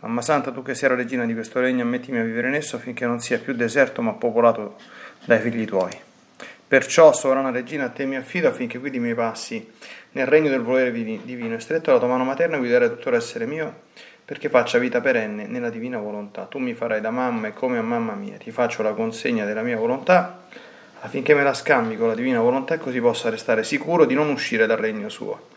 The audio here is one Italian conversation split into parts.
Mamma Santa, tu che sei la regina di questo regno, ammettimi a vivere in esso affinché non sia più deserto ma popolato dai figli tuoi. Perciò, sovrana regina, a te mi affido affinché guidi i miei passi nel regno del volere divino e stretto la tua mano materna guidare tutto l'essere mio perché faccia vita perenne nella divina volontà. Tu mi farai da mamma e come a mamma mia ti faccio la consegna della mia volontà affinché me la scambi con la divina volontà e così possa restare sicuro di non uscire dal regno suo.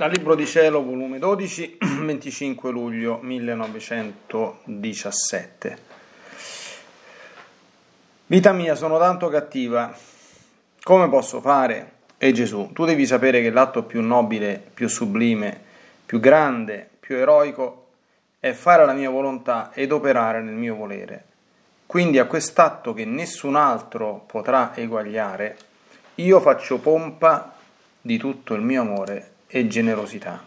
Dal Libro di Cielo, volume 12, 25 luglio 1917. Vita mia, sono tanto cattiva. Come posso fare? E Gesù, tu devi sapere che l'atto più nobile, più sublime, più grande, più eroico è fare la mia volontà ed operare nel mio volere. Quindi a quest'atto che nessun altro potrà eguagliare, io faccio pompa di tutto il mio amore e generosità.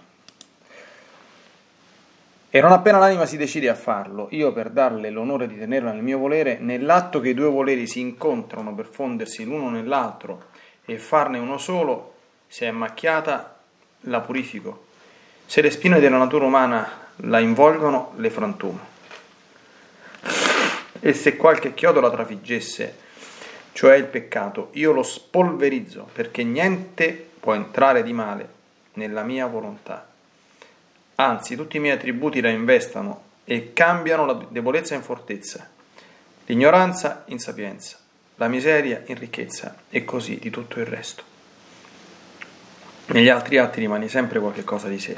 E non appena l'anima si decide a farlo, io per darle l'onore di tenerla nel mio volere, nell'atto che i due voleri si incontrano per fondersi l'uno nell'altro e farne uno solo, se è macchiata la purifico, se le spine della natura umana la involgono le frantumo, e se qualche chiodo la trafiggesse, cioè il peccato, io lo spolverizzo, perché niente può entrare di male nella mia volontà. Anzi, tutti i miei attributi la investano e cambiano la debolezza in fortezza, l'ignoranza in sapienza, la miseria in ricchezza e così di tutto il resto. Negli altri atti rimane sempre qualche cosa di sé,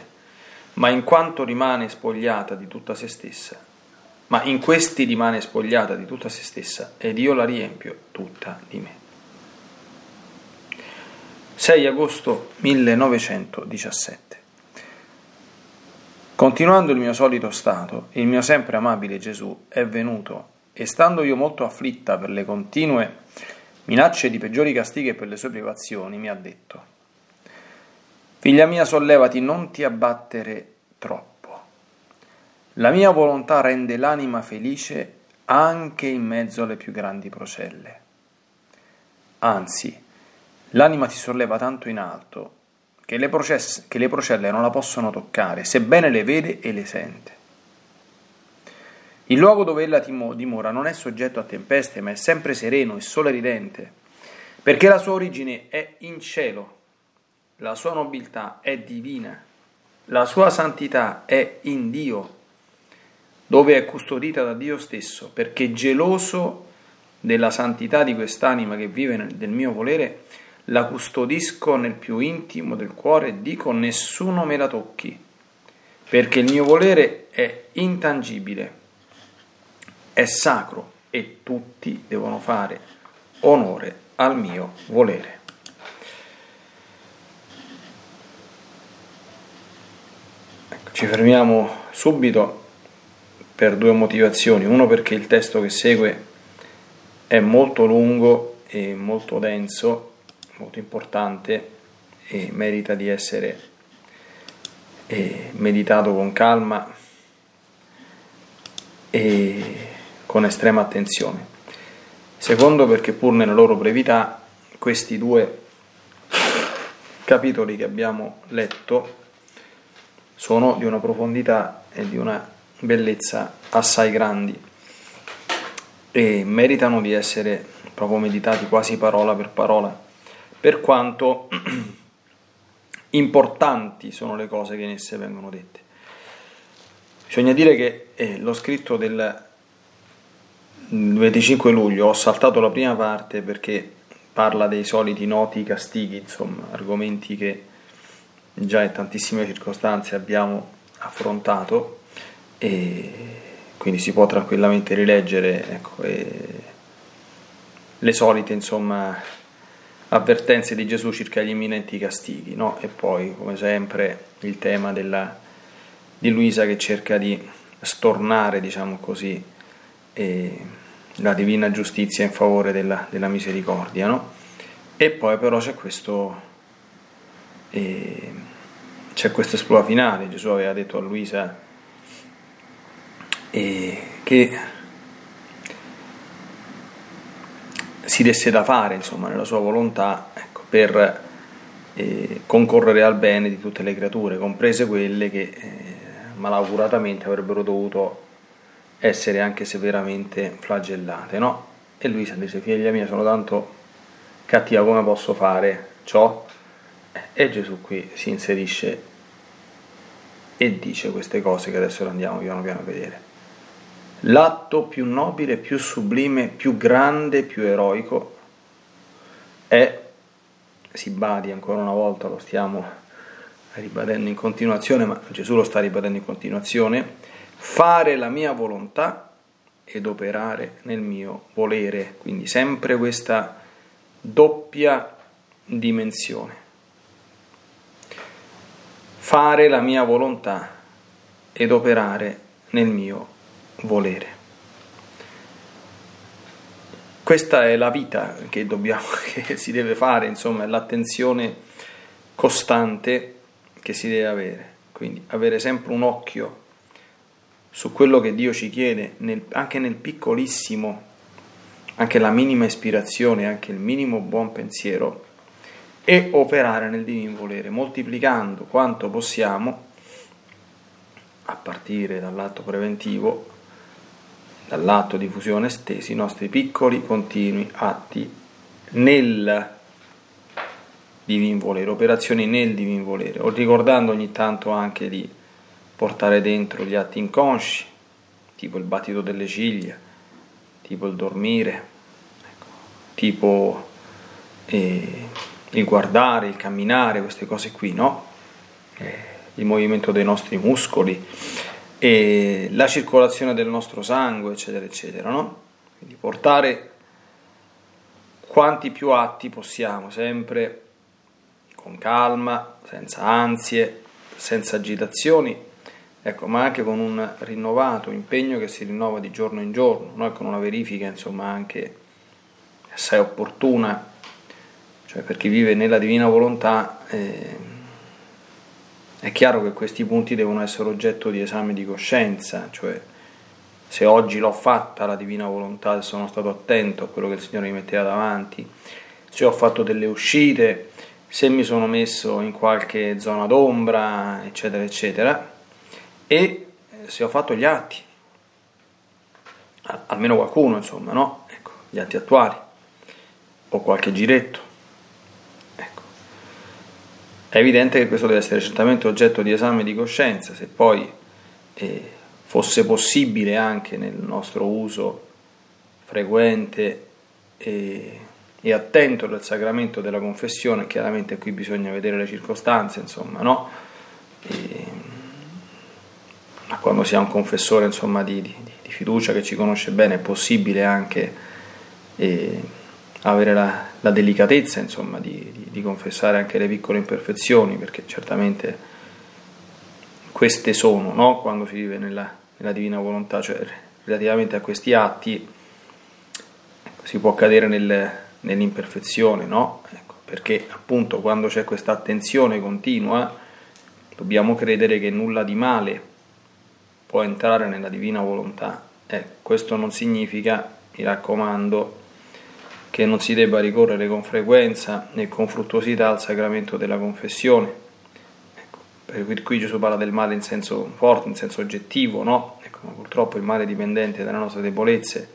ma in quanto rimane spogliata di tutta se stessa, ma in questi rimane spogliata di tutta se stessa ed io la riempio tutta di me. 6 agosto 1917. Continuando il mio solito stato, il mio sempre amabile Gesù è venuto e, stando io molto afflitta per le continue minacce di peggiori castighe per le sue privazioni, mi ha detto: figlia mia, sollevati, non ti abbattere troppo. La mia volontà rende l'anima felice anche in mezzo alle più grandi procelle. Anzi, l'anima ti solleva tanto in alto che le procelle non la possono toccare, sebbene le vede e le sente. Il luogo dove ella dimora non è soggetto a tempeste, ma è sempre sereno e sole ridente, perché la sua origine è in cielo, la sua nobiltà è divina, la sua santità è in Dio, dove è custodita da Dio stesso, perché geloso della santità di quest'anima che vive nel mio volere, la custodisco nel più intimo del cuore e dico: nessuno me la tocchi, perché il mio volere è intangibile, è sacro e tutti devono fare onore al mio volere. Ecco, ci fermiamo subito per due motivazioni: uno, perché il testo che segue è molto lungo e molto denso, molto importante, e merita di essere meditato con calma e con estrema attenzione; secondo, perché pur nella loro brevità questi due capitoli che abbiamo letto sono di una profondità e di una bellezza assai grandi e meritano di essere proprio meditati quasi parola per parola, per quanto importanti sono le cose che in esse vengono dette. Bisogna dire che l'ho scritto del 25 luglio, ho saltato la prima parte perché parla dei soliti noti castighi, insomma, argomenti che già in tantissime circostanze abbiamo affrontato, e quindi si può tranquillamente rileggere, ecco, le solite, insomma, avvertenze di Gesù circa gli imminenti castighi, no? E poi, come sempre, il tema di Luisa che cerca di stornare, diciamo così, la divina giustizia in favore della misericordia, no? E poi però c'è questo esploa finale. Gesù aveva detto a Luisa che si desse da fare, insomma, nella sua volontà, ecco, per concorrere al bene di tutte le creature, comprese quelle che malauguratamente avrebbero dovuto essere anche severamente flagellate, no? E Luisa disse: figlia mia, sono tanto cattiva, come posso fare ciò? E Gesù qui si inserisce e dice queste cose che adesso andiamo piano piano a vedere. L'atto più nobile, più sublime, più grande, più eroico è, si badi ancora una volta, lo stiamo ribadendo in continuazione, ma Gesù lo sta ribadendo in continuazione: fare la mia volontà ed operare nel mio volere. Quindi sempre questa doppia dimensione: fare la mia volontà ed operare nel mio volere. Questa è la vita che si deve fare, insomma, è l'attenzione costante che si deve avere. Quindi avere sempre un occhio su quello che Dio ci chiede, anche nel piccolissimo, anche la minima ispirazione, anche il minimo buon pensiero, e operare nel divino volere, moltiplicando quanto possiamo, a partire dall'atto preventivo, dall'atto di fusione estesi, i nostri piccoli continui atti nel divin volere, operazioni nel divin volere, o ricordando ogni tanto anche di portare dentro gli atti inconsci, tipo il battito delle ciglia, tipo il dormire, ecco, tipo il guardare, il camminare, queste cose qui, no? Il movimento dei nostri muscoli, e la circolazione del nostro sangue, eccetera, eccetera, no? Quindi portare quanti più atti possiamo, sempre con calma, senza ansie, senza agitazioni, ecco, ma anche con un rinnovato impegno che si rinnova di giorno in giorno, no? Con una verifica, insomma, anche assai opportuna, cioè per chi vive nella divina volontà, è chiaro che questi punti devono essere oggetto di esame di coscienza, cioè se oggi l'ho fatta la divina volontà, se sono stato attento a quello che il Signore mi metteva davanti, se ho fatto delle uscite, se mi sono messo in qualche zona d'ombra, eccetera, eccetera, e se ho fatto gli atti, almeno qualcuno, insomma, no? Ecco, gli atti attuali, o qualche giretto. È evidente che questo deve essere certamente oggetto di esame di coscienza, se poi fosse possibile anche nel nostro uso frequente e attento del sacramento della confessione, chiaramente qui bisogna vedere le circostanze, insomma, no? Ma quando si ha un confessore, insomma, di fiducia che ci conosce bene, è possibile anche avere la delicatezza, insomma, di confessare anche le piccole imperfezioni, perché certamente queste sono, no? Quando si vive nella divina volontà, cioè relativamente a questi atti si può cadere nell'imperfezione, no? Ecco, perché appunto quando c'è questa attenzione continua dobbiamo credere che nulla di male può entrare nella divina volontà. Questo non significa, mi raccomando, che non si debba ricorrere con frequenza né con fruttuosità al sacramento della confessione. Ecco, per qui Gesù parla del male in senso forte, in senso oggettivo, no? Ecco, ma purtroppo il male dipendente dalle nostre debolezze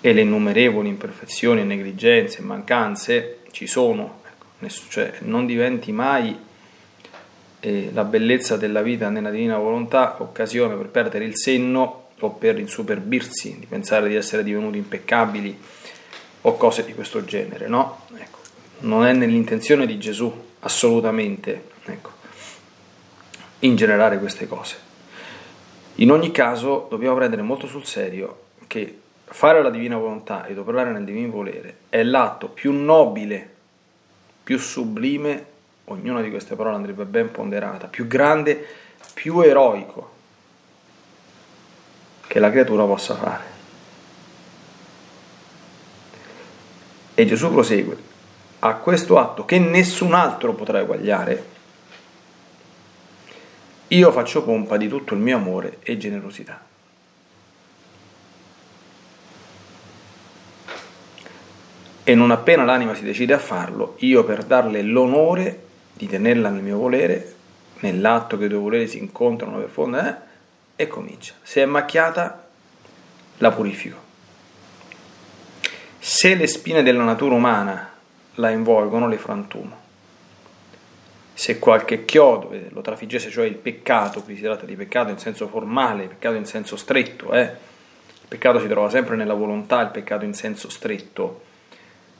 e le innumerevoli imperfezioni, negligenze, mancanze ci sono. Ecco, cioè, non diventi mai la bellezza della vita nella divina volontà occasione per perdere il senno o per insuperbirsi, di pensare di essere divenuti impeccabili o cose di questo genere, no? Ecco, non è nell'intenzione di Gesù assolutamente, ecco, ingenerare queste cose. In ogni caso dobbiamo prendere molto sul serio che fare la divina volontà ed operare nel divino volere è l'atto più nobile, più sublime, ognuna di queste parole andrebbe ben ponderata, più grande, più eroico che la creatura possa fare. E Gesù prosegue: a questo atto che nessun altro potrà eguagliare, io faccio pompa di tutto il mio amore e generosità. E non appena l'anima si decide a farlo, io per darle l'onore di tenerla nel mio volere, nell'atto che i due voleri si incontrano per fondere, e comincia. Se è macchiata, la purifico. Se le spine della natura umana la involgono, le frantumo. Se qualche chiodo lo trafiggesse, cioè il peccato, qui si tratta di peccato in senso formale, peccato in senso stretto, il peccato si trova sempre nella volontà, il peccato in senso stretto,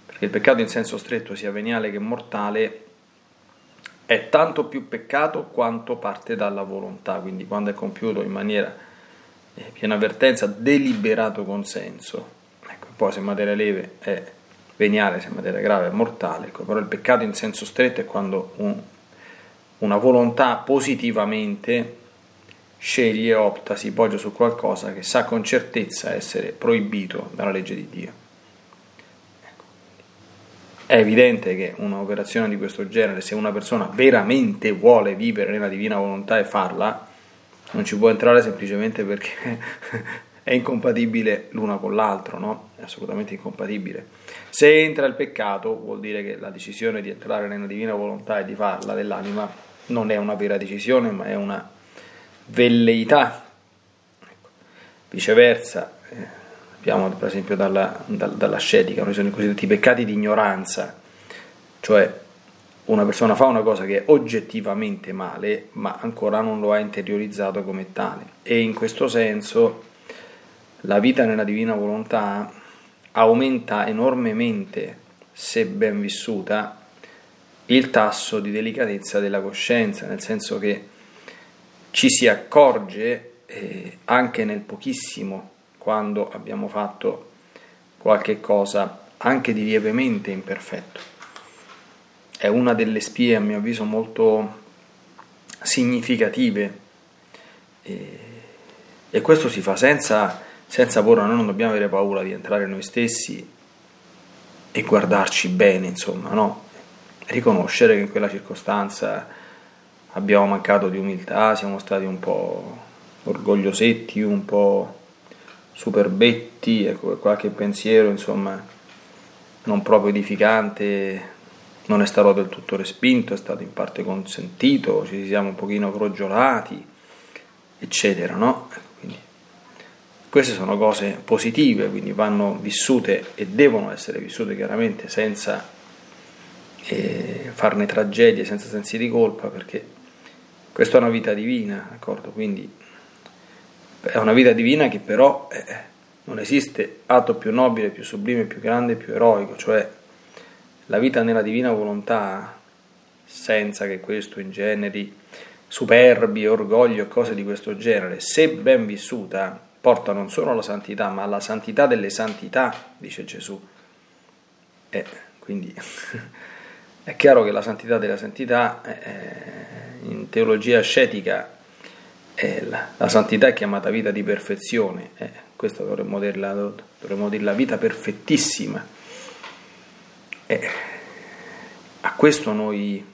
perché il peccato in senso stretto, sia veniale che mortale, è tanto più peccato quanto parte dalla volontà, quindi quando è compiuto in maniera piena avvertenza, deliberato consenso. Poi se materia lieve è veniale, se materia grave è mortale, ecco, però il peccato in senso stretto è quando una volontà positivamente sceglie, opta, si poggia su qualcosa che sa con certezza essere proibito dalla legge di Dio. Ecco. È evidente che un'operazione di questo genere, se una persona veramente vuole vivere nella divina volontà e farla, non ci può entrare semplicemente perché è incompatibile l'una con l'altro, no? È assolutamente incompatibile. Se entra il peccato, vuol dire che la decisione di entrare nella divina volontà e di farla dell'anima non è una vera decisione, ma è una velleità. Ecco. Viceversa, abbiamo per esempio dall'ascetica, noi sono i cosiddetti peccati di ignoranza, cioè una persona fa una cosa che è oggettivamente male, ma ancora non lo ha interiorizzato come tale, e in questo senso la vita nella divina volontà aumenta enormemente, se ben vissuta, il tasso di delicatezza della coscienza, nel senso che ci si accorge anche nel pochissimo, quando abbiamo fatto qualche cosa anche di lievemente imperfetto. È una delle spie, a mio avviso, molto significative, e questo si fa senza paura. Noi non dobbiamo avere paura di entrare noi stessi e guardarci bene, insomma, no? Riconoscere che in quella circostanza abbiamo mancato di umiltà, siamo stati un po' orgogliosetti, un po' superbetti, ecco, qualche pensiero, insomma, non proprio edificante non è stato del tutto respinto, è stato in parte consentito, ci siamo un pochino crogiolati, eccetera, no? Quindi queste sono cose positive, quindi vanno vissute e devono essere vissute chiaramente senza farne tragedie, senza sensi di colpa, perché questa è una vita divina, d'accordo? Quindi è una vita divina che però non esiste atto più nobile, più sublime, più grande, più eroico, cioè la vita nella divina volontà, senza che questo ingeneri superbi, orgoglio e cose di questo genere. Se ben vissuta porta non solo alla santità, ma alla santità delle santità, dice Gesù. Quindi è chiaro che la santità della santità, in teologia ascetica, la santità è chiamata vita di perfezione, questa dovremmo dirla vita perfettissima. A questo noi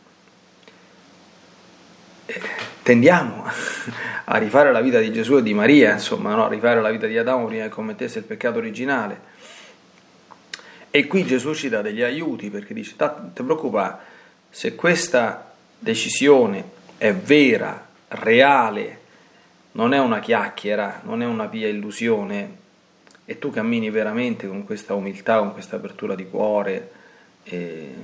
tendiamo a rifare la vita di Gesù e di Maria, insomma, no? A rifare la vita di Adamo prima che commettesse il peccato originale. E qui Gesù ci dà degli aiuti, perché dice: non ti preoccupare, se questa decisione è vera, reale, non è una chiacchiera, non è una via illusione, e tu cammini veramente con questa umiltà, con questa apertura di cuore, e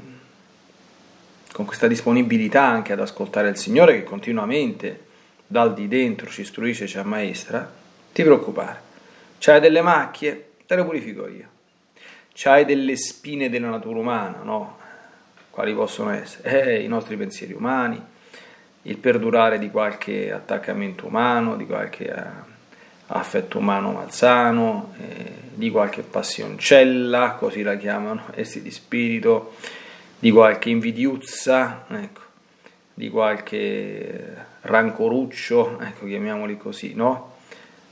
con questa disponibilità anche ad ascoltare il Signore, che continuamente dal di dentro ci istruisce, ci ammaestra, ti preoccupare, c'hai delle macchie, te le purifico io, c'hai delle spine della natura umana, no? Quali possono essere? I nostri pensieri umani, il perdurare di qualche attaccamento umano, di qualche affetto umano malsano, di qualche passioncella, così la chiamano essi di spirito, di qualche invidiuzza, ecco, di qualche rancoruccio, ecco, chiamiamoli così, no?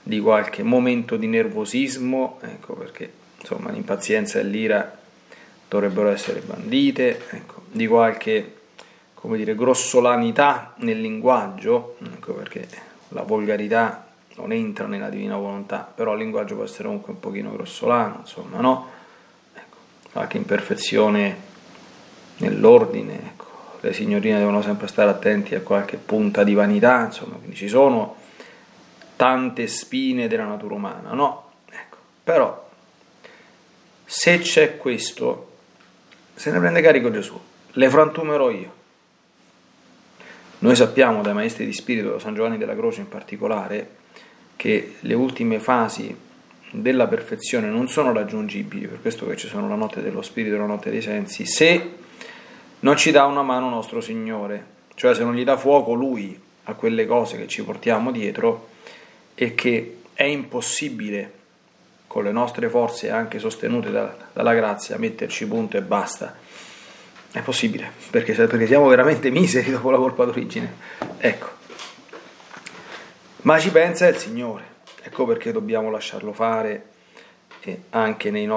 Di qualche momento di nervosismo, ecco, perché insomma l'impazienza e l'ira dovrebbero essere bandite, ecco, di qualche, come dire, grossolanità nel linguaggio, ecco, perché la volgarità non entra nella divina volontà, però il linguaggio può essere comunque un pochino grossolano, insomma, no? Ecco, qualche imperfezione nell'ordine, ecco. Le signorine devono sempre stare attenti a qualche punta di vanità, insomma, quindi ci sono tante spine della natura umana, no? Ecco, però se c'è questo, se ne prende carico Gesù, le frantumerò io. Noi sappiamo dai maestri di spirito, da San Giovanni della Croce in particolare, che le ultime fasi della perfezione non sono raggiungibili, per questo che ci sono la notte dello spirito e la notte dei sensi, se non ci dà una mano nostro Signore, cioè se non gli dà fuoco Lui a quelle cose che ci portiamo dietro e che è impossibile con le nostre forze, anche sostenute dalla grazia, metterci punto e basta. È possibile, perché siamo veramente miseri dopo la colpa d'origine, ecco. Ma ci pensa il Signore, ecco perché dobbiamo lasciarlo fare anche nei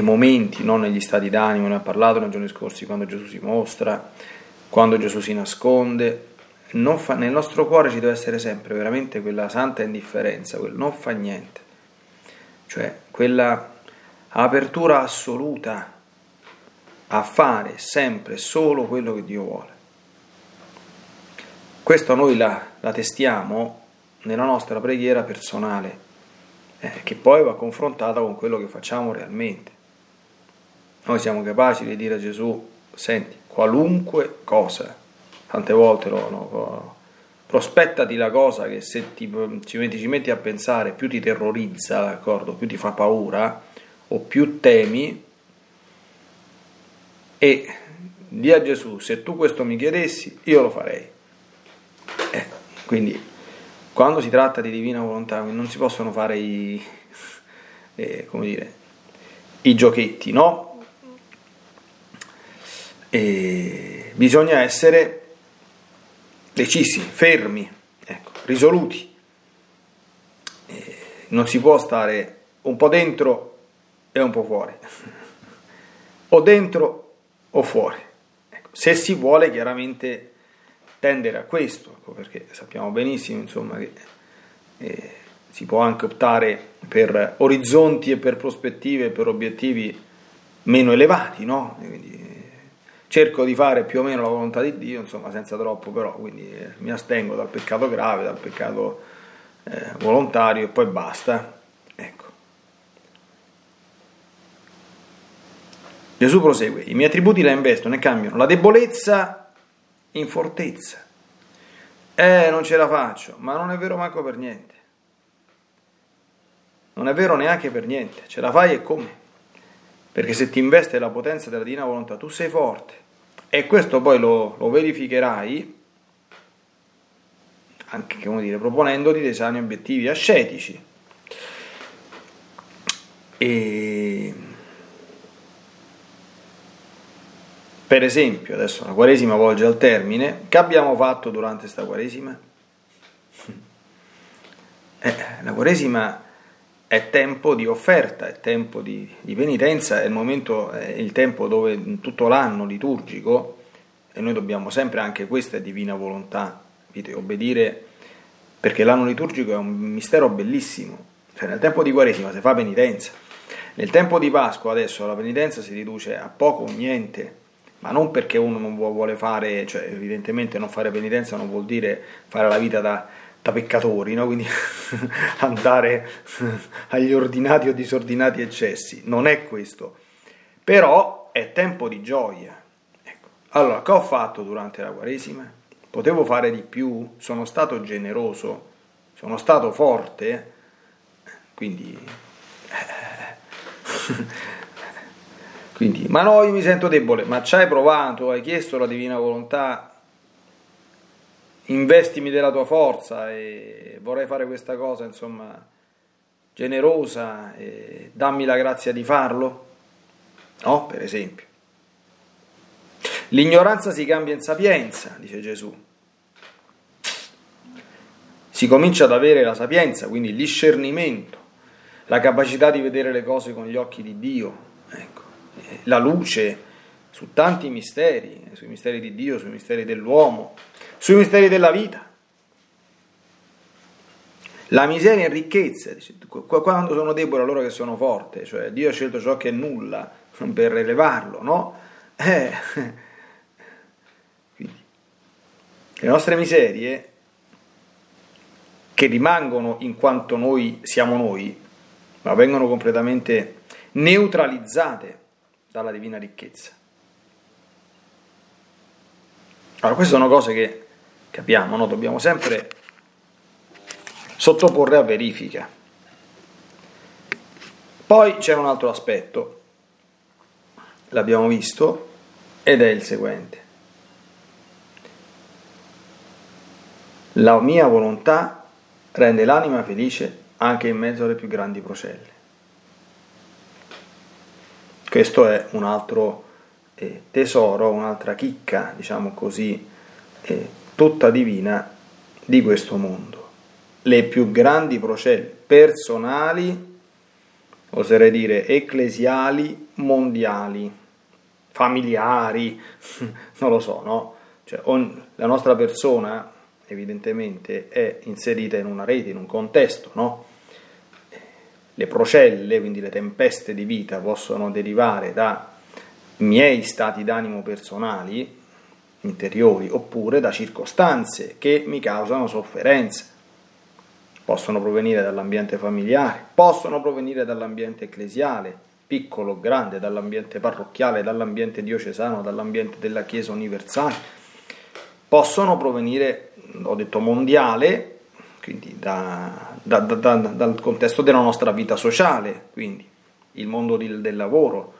momenti, non negli stati d'animo. Ne ho parlato nei giorni scorsi, quando Gesù si mostra, quando Gesù si nasconde. Nel nostro cuore ci deve essere sempre veramente quella santa indifferenza, quel non fa niente, cioè quella apertura assoluta a fare sempre solo quello che Dio vuole. Questo noi la testiamo nella nostra preghiera personale, che poi va confrontata con quello che facciamo realmente. Noi siamo capaci di dire a Gesù: senti, qualunque cosa, tante volte prospettati la cosa che se ci metti a pensare più ti terrorizza, d'accordo, più ti fa paura o più temi, e di a Gesù: se tu questo mi chiedessi, io lo farei. Quindi Quando si tratta di divina volontà non si possono fare i giochetti, no? E bisogna essere decisi, fermi, risoluti. E non si può stare un po' dentro e un po' fuori, o dentro o fuori. Se si vuole chiaramente tendere a questo, perché sappiamo benissimo che si può anche optare per orizzonti e per prospettive, per obiettivi meno elevati, no? Quindi cerco di fare più o meno la volontà di Dio, senza troppo, però, quindi mi astengo dal peccato grave, dal peccato volontario, e poi basta. Gesù prosegue: i miei attributi la investono e cambiano la debolezza in fortezza. Non ce la faccio, ma non è vero manco per niente. Non è vero neanche per niente. Ce la fai e come? Perché se ti investe la potenza della divina volontà, tu sei forte. E questo poi lo verificherai anche, proponendoti dei sani obiettivi ascetici. Per esempio, adesso la Quaresima volge al termine. Che abbiamo fatto durante sta Quaresima? La Quaresima è tempo di offerta, è tempo di penitenza, è il tempo dove tutto l'anno liturgico, e noi dobbiamo sempre, anche questa è divina volontà, obbedire, perché l'anno liturgico è un mistero bellissimo. Nel tempo di Quaresima si fa penitenza, nel tempo di Pasqua adesso la penitenza si riduce a poco o niente. Ma non perché uno non vuole fare, evidentemente non fare penitenza non vuol dire fare la vita da peccatori, no? Quindi andare agli ordinati o disordinati eccessi, non è questo. Però è tempo di gioia. Allora, che ho fatto durante la Quaresima? Potevo fare di più? Sono stato generoso? Sono stato forte? Quindi, ma no, io mi sento debole. Ma ci hai provato, hai chiesto la divina volontà, investimi della tua forza e vorrei fare questa cosa, generosa, e dammi la grazia di farlo? No, per esempio. L'ignoranza si cambia in sapienza, dice Gesù. Si comincia ad avere la sapienza, quindi il discernimento, la capacità di vedere le cose con gli occhi di Dio, la luce su tanti misteri, sui misteri di Dio, sui misteri dell'uomo, sui misteri della vita. La miseria in ricchezza, quando sono debole allora che sono forte, Dio ha scelto ciò che è nulla per elevarlo, no? Quindi, le nostre miserie che rimangono in quanto noi siamo noi, ma vengono completamente neutralizzate dalla divina ricchezza. Allora, queste sono cose che capiamo, no? Dobbiamo sempre sottoporre a verifica. Poi c'è un altro aspetto, l'abbiamo visto, ed è il seguente: la mia volontà rende l'anima felice anche in mezzo alle più grandi procelle. Questo è un altro tesoro, un'altra chicca, tutta divina di questo mondo. Le più grandi procelle personali, oserei dire ecclesiali, mondiali, familiari, non lo so, no? La nostra persona evidentemente è inserita in una rete, in un contesto, no? Le procelle, quindi le tempeste di vita, possono derivare da miei stati d'animo personali, interiori, oppure da circostanze che mi causano sofferenza. Possono provenire dall'ambiente familiare, possono provenire dall'ambiente ecclesiale, piccolo o grande, dall'ambiente parrocchiale, dall'ambiente diocesano, dall'ambiente della Chiesa universale. Possono provenire, ho detto mondiale, quindi dal contesto della nostra vita sociale, quindi il mondo del lavoro,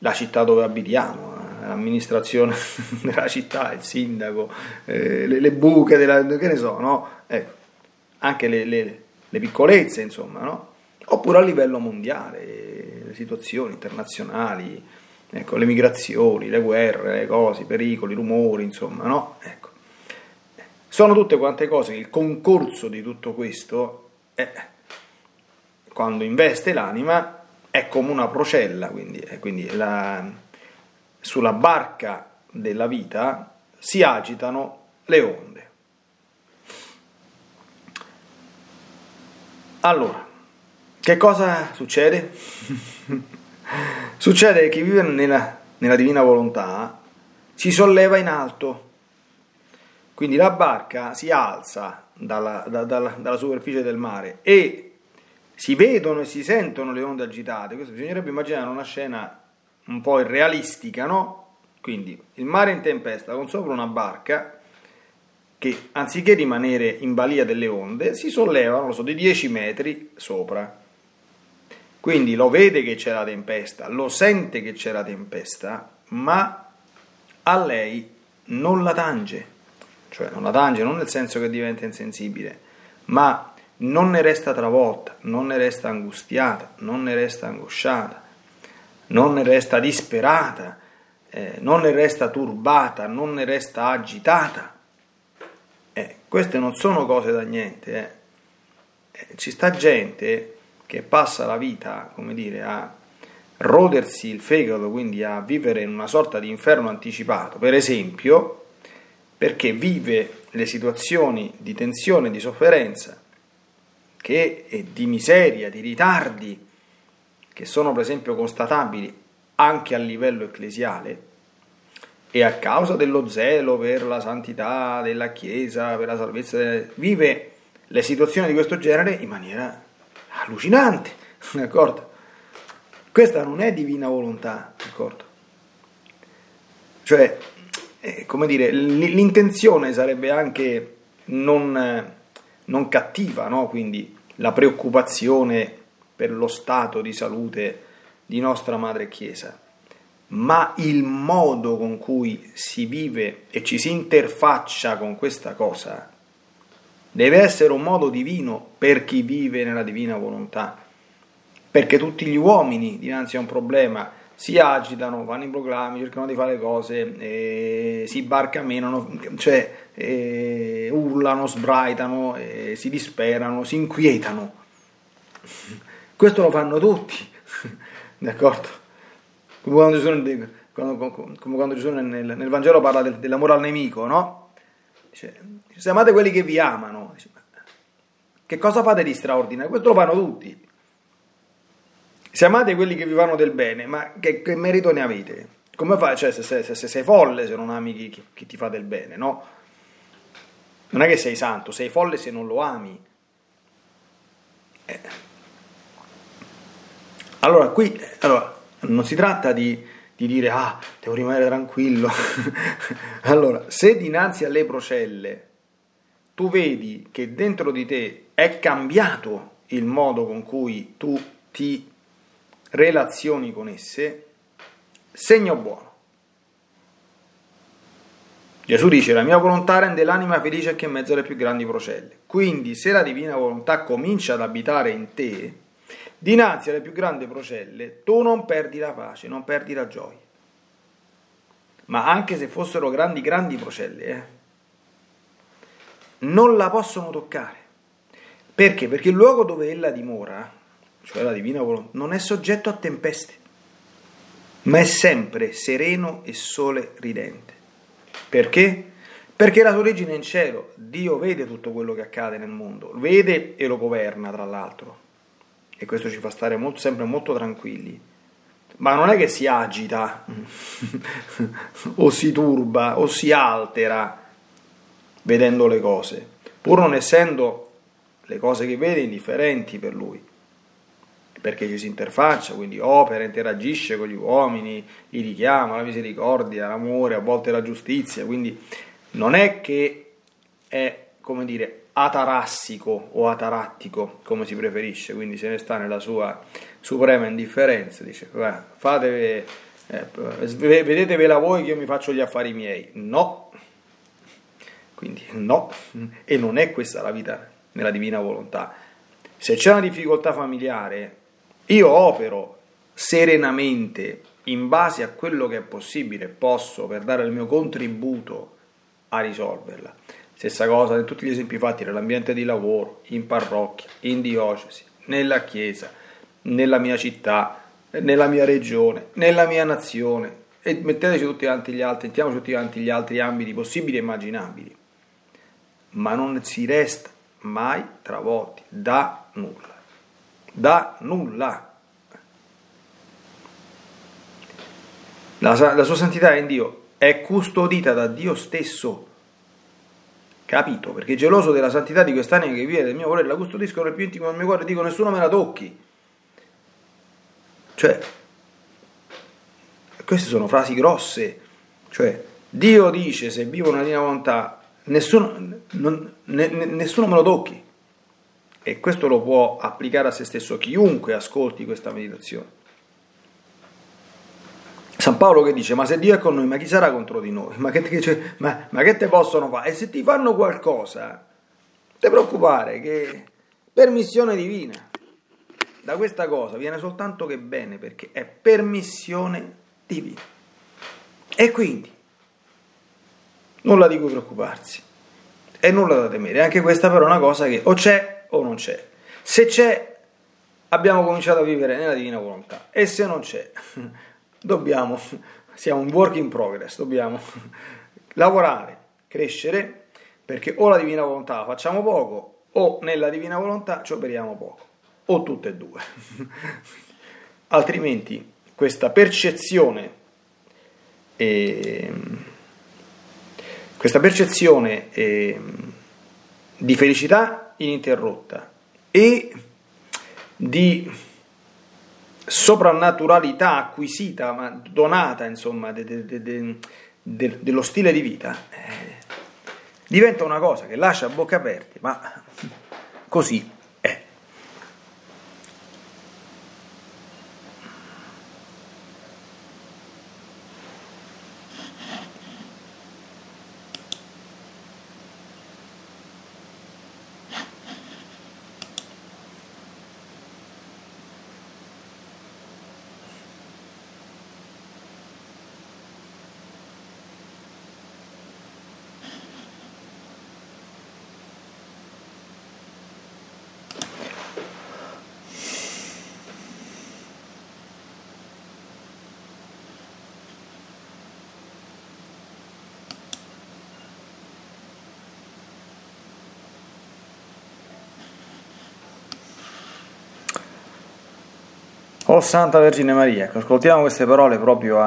la città dove abitiamo, l'amministrazione della città, il sindaco, le buche, no? anche le piccolezze, insomma, no? Oppure a livello mondiale, le situazioni internazionali, ecco, le migrazioni, le guerre, le cose, i pericoli, i rumori, insomma, no? Ecco. Sono tutte quante cose che il concorso di tutto questo, quando investe l'anima, è come una procella, quindi sulla barca della vita si agitano le onde. Allora, che cosa succede? Succede che chi vive nella divina volontà si solleva in alto, quindi la barca si alza dalla superficie del mare e si vedono e si sentono le onde agitate. Questo bisognerebbe immaginare una scena un po' irrealistica, no? Quindi il mare in tempesta con sopra una barca che anziché rimanere in balia delle onde si sollevano, non lo so, di 10 metri sopra. Quindi lo vede che c'è la tempesta, lo sente che c'è la tempesta, ma a lei non la tange, cioè non la tange non nel senso che diventa insensibile, ma non ne resta travolta, non ne resta angustiata, non ne resta angosciata, non ne resta disperata, non ne resta turbata, non ne resta agitata. Queste non sono cose da niente. Ci sta gente che passa la vita, come dire, a rodersi il fegato, quindi a vivere in una sorta di inferno anticipato, per esempio, perché vive le situazioni di tensione, di sofferenza e di miseria, di ritardi, che sono per esempio constatabili anche a livello ecclesiale, e a causa dello zelo per la santità della Chiesa, per la salvezza, vive le situazioni di questo genere in maniera allucinante, d'accordo? Questa non è divina volontà, d'accordo? Cioè, come dire, l'intenzione sarebbe anche non cattiva, no? Quindi la preoccupazione per lo stato di salute di nostra Madre Chiesa, ma il modo con cui si vive e ci si interfaccia con questa cosa deve essere un modo divino per chi vive nella divina volontà, perché tutti gli uomini dinanzi a un problema si agitano, vanno in proclami, cercano di fare cose, si barcamenano, cioè urlano, sbraitano, si disperano, si inquietano. Questo lo fanno tutti, d'accordo? Come quando Gesù nel Vangelo parla dell'amore al nemico, no? Dice, se amate quelli che vi amano, dice, che cosa fate di straordinario? Questo lo fanno tutti. Se amate quelli che vi fanno del bene, ma che merito ne avete? Come fai? Cioè, se sei folle se non ami chi ti fa del bene, no? Non è che sei santo, sei folle se non lo ami. Allora, qui... non si tratta di dire, devo rimanere tranquillo. Allora, se dinanzi alle procelle tu vedi che dentro di te è cambiato il modo con cui tu ti relazioni con esse, segno buono. Gesù dice, la mia volontà rende l'anima felice anche in mezzo alle più grandi procelle. Quindi, se la divina volontà comincia ad abitare in te, dinanzi alle più grandi procelle tu non perdi la pace, non perdi la gioia, ma anche se fossero grandi procelle, non la possono toccare. Perché il luogo dove ella dimora, cioè la divina volontà, non è soggetto a tempeste, ma è sempre sereno e sole ridente. Perché? Perché la sua origine è in cielo. Dio vede tutto quello che accade nel mondo, vede e lo governa, tra l'altro. E questo ci fa stare sempre molto tranquilli, ma non è che si agita o si turba o si altera vedendo le cose, pur non essendo le cose che vede indifferenti per lui, perché ci si interfaccia, quindi opera, interagisce con gli uomini, li richiama, la misericordia, l'amore, a volte la giustizia. Quindi non è che è, come dire, atarassico o atarattico, come si preferisce, quindi se ne sta nella sua suprema indifferenza, dice, vedetevela voi che io mi faccio gli affari miei. No, quindi no, e non è questa la vita nella divina volontà. Se c'è una difficoltà familiare, io opero serenamente in base a quello che è possibile, posso, per dare il mio contributo a risolverla. Stessa cosa in tutti gli esempi fatti nell'ambiente di lavoro, in parrocchia, in diocesi, nella chiesa, nella mia città, nella mia regione, nella mia nazione, e metteteci tutti quanti gli altri, mettiamoci tutti quanti gli altri ambiti possibili e immaginabili, ma non si resta mai travolti da nulla, La sua santità in Dio è custodita da Dio stesso, capito? Perché geloso della santità di quest'anima che vive del mio volere, la custodisco nel più intimo del mio cuore e dico: nessuno me la tocchi. Cioè, queste sono frasi grosse. Cioè, Dio dice: se vivo nella mia volontà, nessuno me lo tocchi. E questo lo può applicare a se stesso chiunque ascolti questa meditazione. San Paolo che dice: ma se Dio è con noi, ma chi sarà contro di noi? Ma che te possono fare? E se ti fanno qualcosa, te preoccupare, che permissione divina. Da questa cosa viene soltanto che bene, perché è permissione divina. E quindi nulla di cui preoccuparsi e nulla da temere. Anche questa però è una cosa che o c'è o non c'è. Se c'è, abbiamo cominciato a vivere nella divina volontà, e se non c'è, siamo un work in progress, dobbiamo lavorare, crescere, perché o la divina volontà la facciamo poco, o nella divina volontà ci operiamo poco, o tutte e due. Altrimenti questa percezione, di felicità ininterrotta e di soprannaturalità acquisita, ma donata, insomma, dello stile di vita, diventa una cosa che lascia a bocca aperta, ma così è. O Santa Vergine Maria, ascoltiamo queste parole proprio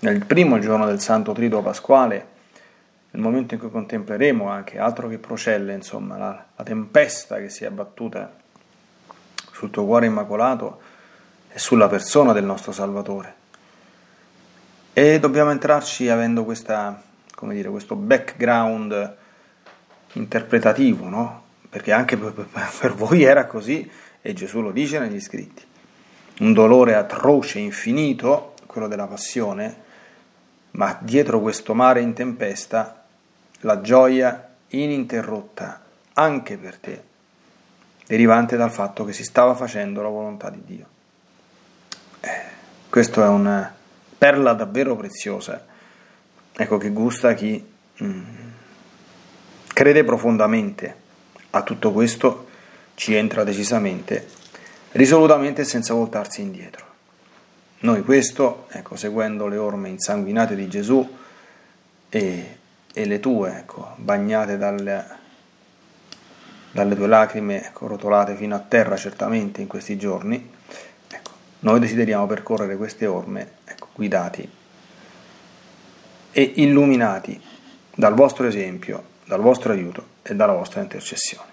nel primo giorno del Santo Triduo Pasquale, nel momento in cui contempleremo anche, altro che procelle, insomma, la tempesta che si è abbattuta sul tuo cuore immacolato e sulla persona del nostro Salvatore. E dobbiamo entrarci avendo questo background interpretativo, no? Perché anche per voi era così, e Gesù lo dice negli scritti. Un dolore atroce, infinito, quello della passione, ma dietro questo mare in tempesta la gioia ininterrotta, anche per te, derivante dal fatto che si stava facendo la volontà di Dio. Questo è una perla davvero preziosa, ecco, che gusta chi crede profondamente a tutto questo, ci entra decisamente, risolutamente, senza voltarsi indietro. Noi questo, ecco, seguendo le orme insanguinate di Gesù e le tue, ecco, bagnate dalle tue lacrime, ecco, rotolate fino a terra certamente in questi giorni, ecco, noi desideriamo percorrere queste orme, ecco, guidati e illuminati dal vostro esempio, dal vostro aiuto e dalla vostra intercessione.